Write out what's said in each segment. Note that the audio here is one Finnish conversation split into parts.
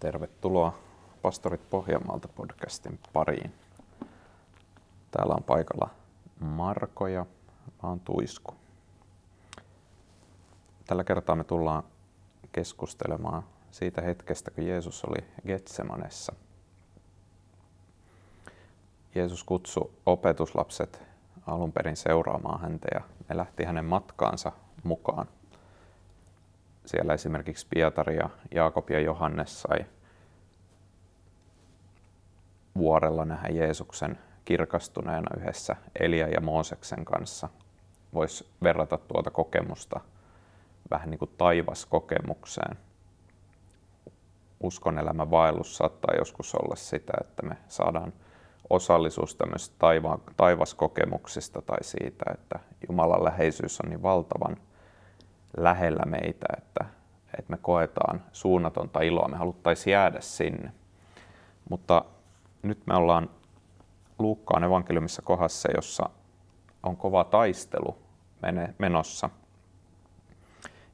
Tervetuloa Pastorit Pohjanmaalta podcastin pariin. Täällä on paikalla Marko ja mä oon Tuisku. Tällä kertaa me tullaan keskustelemaan siitä hetkestä, kun Jeesus oli Getsemanessa. Jeesus kutsui opetuslapset alun perin seuraamaan häntä ja ne lähti hänen matkaansa mukaan. Siellä esimerkiksi Pietari ja Jaakob ja Johannes sai vuorella nähdä Jeesuksen kirkastuneena yhdessä Elia ja Mooseksen kanssa. Voisi verrata tuota kokemusta vähän niin kuin taivaskokemukseen. Uskonelämän vaellus saattaa joskus olla sitä, että me saadaan osallisuus tämmöisistä taivaskokemuksista tai siitä, että Jumalan läheisyys on niin valtavan lähellä meitä, että me koetaan suunnatonta iloa, me haluttaisiin jäädä sinne. Mutta nyt me ollaan Luukkaan evankeliumissa kohdassa, jossa on kova taistelu menossa.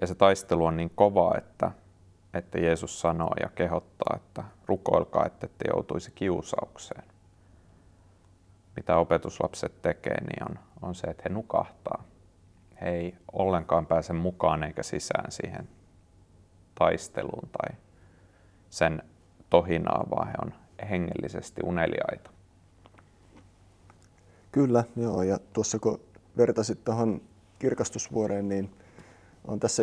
Ja se taistelu on niin kova, että Jeesus sanoo ja kehottaa, että rukoilkaa, että ette joutuisi kiusaukseen. Mitä opetuslapset tekee, niin on se, että he nukahtaa. He ei ollenkaan pääse mukaan eikä sisään siihen taisteluun tai sen tohinaan, vaan he on hengellisesti uneliaita. Kyllä, joo. Ja tuossa kun vertasit tuohon kirkastusvuoreen, niin on tässä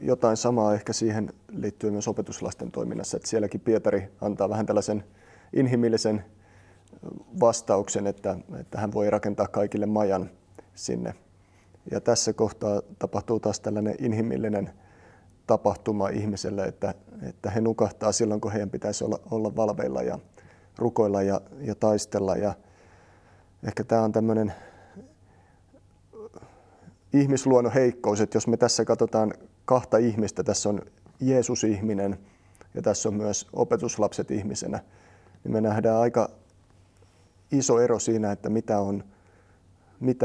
jotain samaa ehkä siihen liittyy myös opetuslasten toiminnassa. Että sielläkin Pietari antaa vähän tällaisen inhimillisen vastauksen, että hän voi rakentaa kaikille majan sinne. Ja tässä kohtaa tapahtuu taas tällainen inhimillinen tapahtuma ihmiselle, että he nukahtaa silloin, kun heidän pitäisi olla valveilla ja rukoilla ja taistella. Ja ehkä tämä on tämmöinen ihmisluonnon heikkous, että jos me tässä katsotaan kahta ihmistä, tässä on Jeesus-ihminen ja tässä on myös opetuslapset ihmisenä, niin me nähdään aika iso ero siinä, että mitä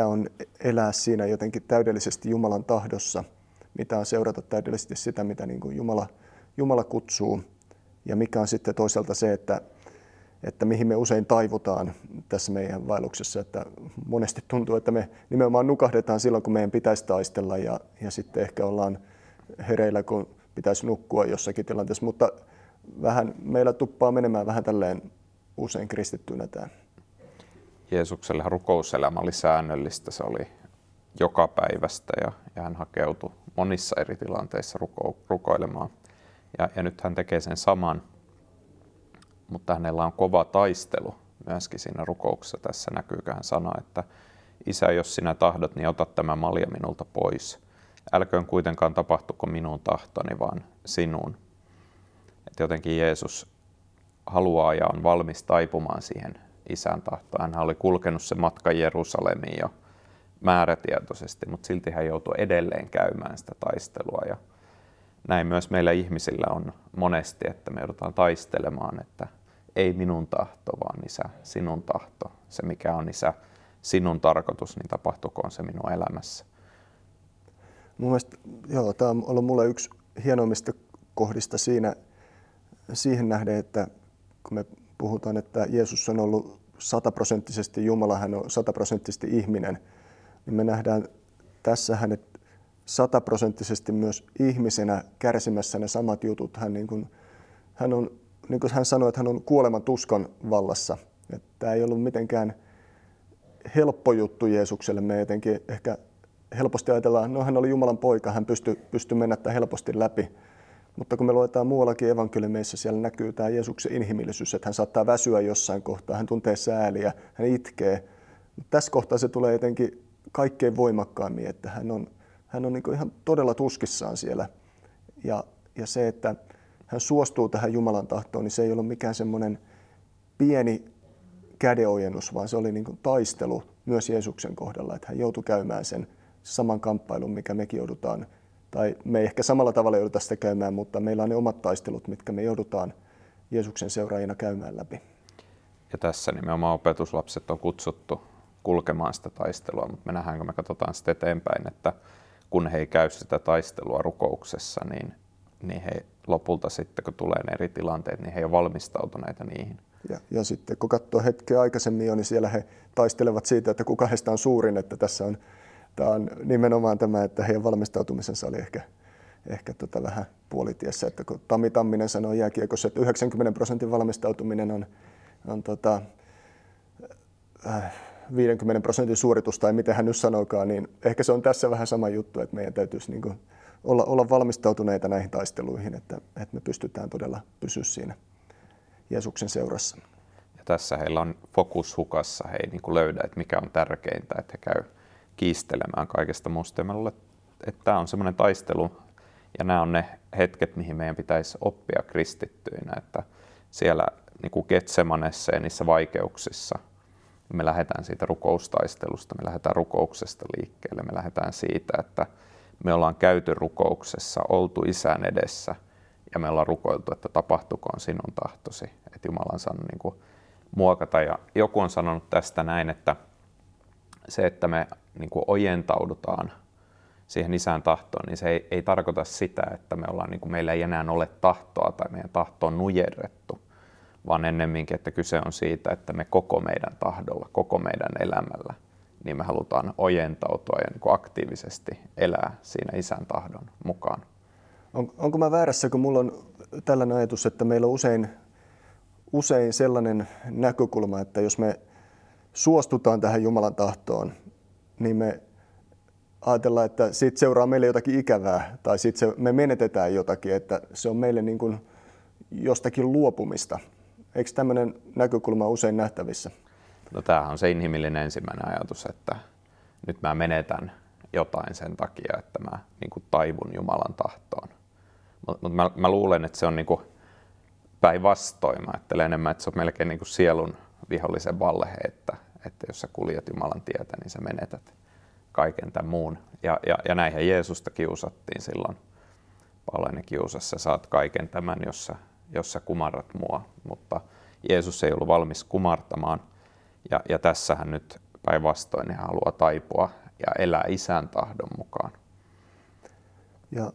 on elää siinä jotenkin täydellisesti Jumalan tahdossa, mitä on seurata täydellisesti sitä, mitä niin kuin Jumala kutsuu, ja mikä on sitten toisaalta se, että mihin me usein taivutaan tässä meidän vaelluksessa, että monesti tuntuu, että me nimenomaan nukahdetaan silloin, kun meidän pitäisi taistella, ja sitten ehkä ollaan hereillä, kun pitäisi nukkua jossakin tilanteessa, mutta vähän meillä tuppaa menemään vähän tälleen usein kristittynä tämä. Jeesukselle rukouselämä oli säännöllistä, se oli joka päivästä ja hän hakeutui monissa eri tilanteissa rukoilemaan. Ja nyt hän tekee sen saman, mutta hänellä on kova taistelu myöskin siinä rukouksessa. Tässä näkyykö hän sana, että Isä, jos sinä tahdot, niin ota tämä malja minulta pois. Älköön kuitenkaan tapahtuko minun tahtoni, vaan sinun. Et jotenkin Jeesus haluaa ja on valmis taipumaan siihen Isän tahtoa. Hän oli kulkenut sen matkan Jerusalemiin jo määrätietoisesti, mutta silti hän joutui edelleen käymään sitä taistelua. Ja näin myös meillä ihmisillä on monesti, että me joudutaan taistelemaan, että ei minun tahto, vaan Isä, sinun tahto. Se mikä on Isä, sinun tarkoitus, niin tapahtukoon se minun elämässä. Mun mielestä, joo, tämä on ollut mulle yksi hienoimmista kohdista siihen nähden, että kun me puhutaan, että Jeesus on ollut 100% Jumala, hän on 100% ihminen, niin me nähdään tässä hänet 100% myös ihmisenä kärsimässä ne samat jutut. Hän sanoi, että hän on kuoleman tuskan vallassa. Että tämä ei ollut mitenkään helppo juttu Jeesukselle. Me jotenkin ehkä helposti ajatellaan, no hän oli Jumalan poika, hän pystyi mennä tämän helposti läpi. Mutta kun me luetaan muuallakin evankeliumeissa, siellä näkyy tämä Jeesuksen inhimillisyys, että hän saattaa väsyä jossain kohtaa, hän tuntee sääliä, hän itkee. Mutta tässä kohtaa se tulee jotenkin kaikkein voimakkaammin, että hän on niin kuin ihan todella tuskissaan siellä. Ja se, että hän suostuu tähän Jumalan tahtoon, niin se ei ole mikään semmoinen pieni kädenojennus, vaan se oli niin kuin taistelu myös Jeesuksen kohdalla, että hän joutui käymään sen saman kamppailun, mikä mekin joudutaan. Tai me ei ehkä samalla tavalla jouduta sitä käymään, mutta meillä on ne omat taistelut, mitkä me joudutaan Jeesuksen seuraajina käymään läpi. Ja tässä nimenomaan opetuslapset on kutsuttu kulkemaan sitä taistelua, mutta me nähdään, kun me katsotaan sitä eteenpäin, että kun he ei käy sitä taistelua rukouksessa, niin he lopulta sitten, kun tulee ne eri tilanteet, niin he on valmistautuneita niihin. Ja sitten kun katsoo hetkeä aikaisemmin jo, niin siellä he taistelevat siitä, että kuka heistä on suurin, että tämä on nimenomaan tämä, että heidän valmistautumisensa oli ehkä vähän puolitiessä, että kun Tami Tamminen sanoi jääkiekossa, että 90% valmistautuminen on 50% suoritus, tai miten hän nyt sanookaan, niin ehkä se on tässä vähän sama juttu, että meidän täytyisi niin kuin olla valmistautuneita näihin taisteluihin, että me pystytään todella pysyä siinä Jeesuksen seurassa. Ja tässä heillä on fokus hukassa, he ei niin kuin löydä, että mikä on tärkeintä, että he käy kiistelemään kaikesta muusta. Mä luulen, että tämä on semmoinen taistelu, ja nämä on ne hetket, mihin meidän pitäisi oppia kristittyinä, että siellä niin kuin Getsemanessa ja niissä vaikeuksissa me lähdetään siitä rukoustaistelusta, me lähdetään rukouksesta liikkeelle, me lähdetään siitä, että me ollaan käyty rukouksessa, oltu Isän edessä ja me ollaan rukoiltu, että tapahtukoon sinun tahtosi, että Jumala on saanut niin kuin muokata. Ja joku on sanonut tästä näin, että se, että me niin kuin ojentaudutaan siihen Isän tahtoon, niin se ei tarkoita sitä, että me ollaan, niin kuin meillä ei enää ole tahtoa tai meidän tahto on nujerrettu, vaan ennemminkin, että kyse on siitä, että me koko meidän tahdolla, koko meidän elämällä, niin me halutaan ojentautua ja niin kuin aktiivisesti elää siinä Isän tahdon mukaan. Onko mä väärässä, kun mulla on tällainen ajatus, että meillä on usein sellainen näkökulma, että jos me suostutaan tähän Jumalan tahtoon, niin me ajatellaan, että siitä seuraa meille jotakin ikävää tai sitten me menetetään jotakin, että se on meille niin kuin jostakin luopumista. Eikö tämmöinen näkökulma usein nähtävissä? No tämähän on se inhimillinen ensimmäinen ajatus, että nyt mä menetän jotain sen takia, että mä niin kuin taivun Jumalan tahtoon. Mutta mä luulen, että se on niin kuin päinvastoin. Mä ajattelen enemmän, että se on melkein niin kuin sielun vihollisen valhe, että jos sä kuljet Jumalan tietä, niin sä menetät kaiken tämän muun. Ja näinhän Jeesusta kiusattiin silloin. Paulainen kiusassa, saat kaiken tämän, jos sä kumarrat mua. Mutta Jeesus ei ollut valmis kumartamaan. Ja tässähän nyt päinvastoin hän haluaa taipua ja elää Isän tahdon mukaan. Ja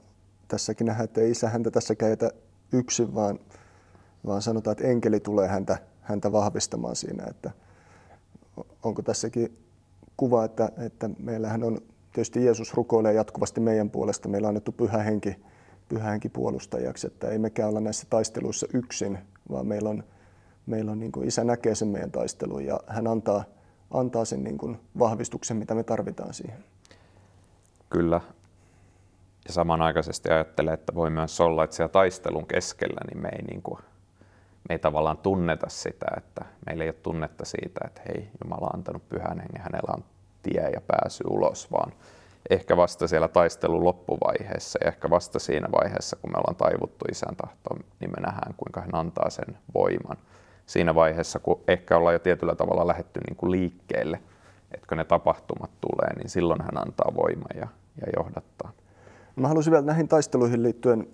tässäkin nähdään, että ei Isä häntä tässäkään jätä yksin, vaan sanotaan, että enkeli tulee häntä vahvistamaan siinä. Että onko tässäkin kuva, että meillähän on, tietysti Jeesus rukoilee jatkuvasti meidän puolesta. Meillä on annettu pyhä henki puolustajaksi, että ei mekään olla näissä taisteluissa yksin, vaan meillä on niin kuin Isä näkee sen meidän taistelun ja hän antaa sen niin kuin vahvistuksen, mitä me tarvitaan siihen. Kyllä. Ja samanaikaisesti ajattelee, että voi myös olla, että siellä taistelun keskellä niin me ei tavallaan tunneta sitä, että meillä ei ole tunnetta siitä, että hei, Jumala on antanut pyhän hengen, hänellä on tie ja pääsy ulos, vaan ehkä vasta siellä taistelun loppuvaiheessa ja ehkä vasta siinä vaiheessa, kun me ollaan taivuttu Isän tahtoon, niin me nähdään, kuinka hän antaa sen voiman. Siinä vaiheessa, kun ehkä ollaan jo tietyllä tavalla lähdetty niin kuin liikkeelle, että kun ne tapahtumat tulee, niin silloin hän antaa voiman ja johdattaa. Mä haluaisin vielä näihin taisteluihin liittyen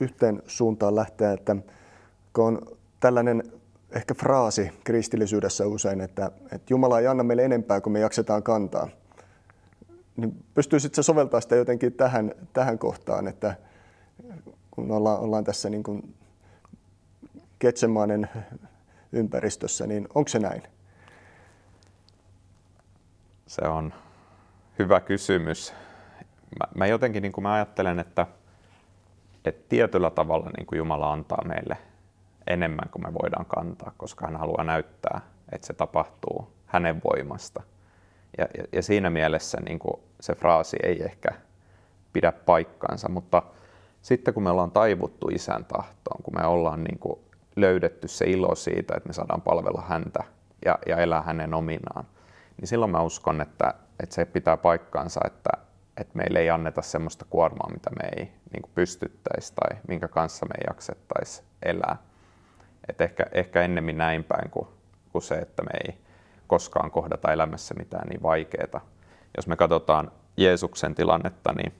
yhteen suuntaan lähteä, että kun on tällainen ehkä fraasi kristillisyydessä usein, että Jumala ei anna meille enempää kuin me jaksetaan kantaa. Niin pystyisit sä soveltaa sitä jotenkin tähän kohtaan, että kun ollaan tässä niin kuin Getsemanen ympäristössä, niin onko se näin? Se on hyvä kysymys. Mä jotenkin niin kuin mä ajattelen, että tietyllä tavalla niin kuin Jumala antaa meille enemmän kuin me voidaan kantaa, koska hän haluaa näyttää, että se tapahtuu hänen voimasta. Ja siinä mielessä niin kuin se fraasi ei ehkä pidä paikkaansa, mutta sitten kun me ollaan taivuttu Isän tahtoon, kun me ollaan niin kuin löydetty se ilo siitä, että me saadaan palvella häntä ja elää hänen ominaan, niin silloin mä uskon, että se pitää paikkaansa, että meille ei anneta semmoista kuormaa, mitä me ei niin kuin pystyttäisi tai minkä kanssa me ei jaksettaisi elää. Et ehkä ennemmin näin päin kuin se, että me ei koskaan kohdata elämässä mitään niin vaikeaa. Jos me katsotaan Jeesuksen tilannetta, niin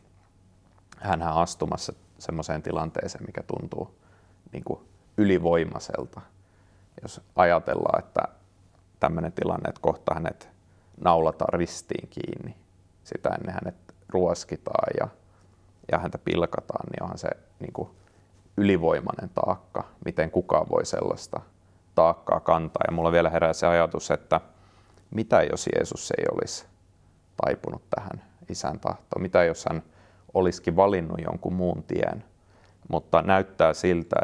hänhän on astumassa semmoiseen tilanteeseen, mikä tuntuu niin kuin ylivoimaiselta. Jos ajatellaan, että tämmöinen tilanne, että kohta hänet naulataan ristiin kiinni, sitä ennen hänet ruoskitaan ja häntä pilkataan, niin onhan se niin kuin ylivoimainen taakka, miten kukaan voi sellaista taakkaa kantaa. Ja mulla vielä herää se ajatus, että mitä jos Jeesus ei olisi taipunut tähän isän tahtoon? Mitä jos hän olisikin valinnut jonkun muun tien? Mutta näyttää siltä,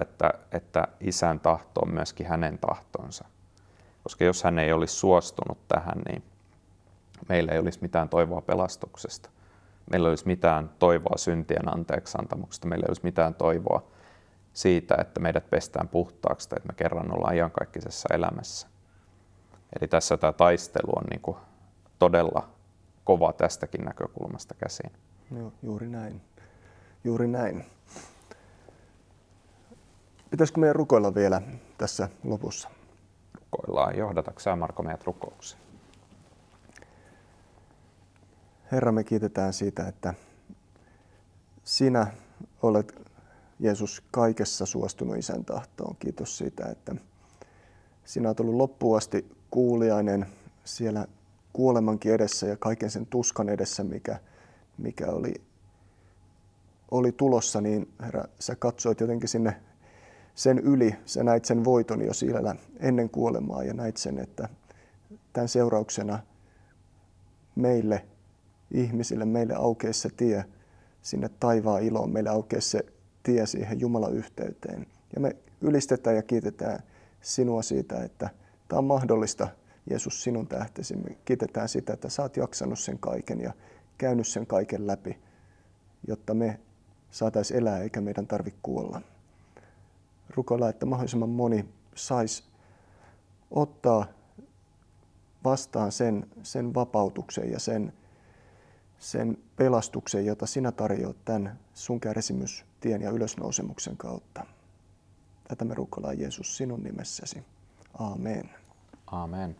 että isän tahto on myöskin hänen tahtonsa. Koska jos hän ei olisi suostunut tähän, niin meillä ei olisi mitään toivoa pelastuksesta. Meillä ei olisi mitään toivoa syntien anteeksiantamuksesta. Meillä ei olisi mitään toivoa siitä, että meidät pestään puhtaaksi tai että me kerran ollaan iankaikkisessa elämässä. Eli tässä tämä taistelu on niin kuin todella kova tästäkin näkökulmasta käsin. Joo, juuri näin. Juuri näin. Pitäisikö meidän rukoilla vielä tässä lopussa? Rukoillaan. Johdatatko sä, Marko, meidät rukoukseen? Herra, me kiitetään siitä, että sinä olet, Jeesus, kaikessa suostunut isän tahtoon. Kiitos siitä, että sinä olet ollut loppuun asti kuuliainen siellä kuolemankin edessä ja kaiken sen tuskan edessä, mikä oli tulossa, niin Herra, sä katsoit jotenkin sinne sen yli, sä näit sen voiton jo siellä ennen kuolemaa ja näit sen, että tämän seurauksena meille ihmisille, meille aukeaa se tie sinne taivaan iloon, meille aukeaa se tie siihen Jumalan yhteyteen. Ja me ylistetään ja kiitetään sinua siitä, että tämä on mahdollista, Jeesus, sinun tähtesi. Me kiitetään sitä, että sä oot jaksanut sen kaiken ja käynyt sen kaiken läpi, jotta me saataisiin elää eikä meidän tarvitse kuolla. Rukoillaan, että mahdollisimman moni saisi ottaa vastaan sen vapautuksen ja sen pelastuksen, jota sinä tarjoat tämän sun kärsimystien ja ylösnousemuksen kautta. Tätä me rukoillaan, Jeesus, sinun nimessäsi. Aamen. Aamen.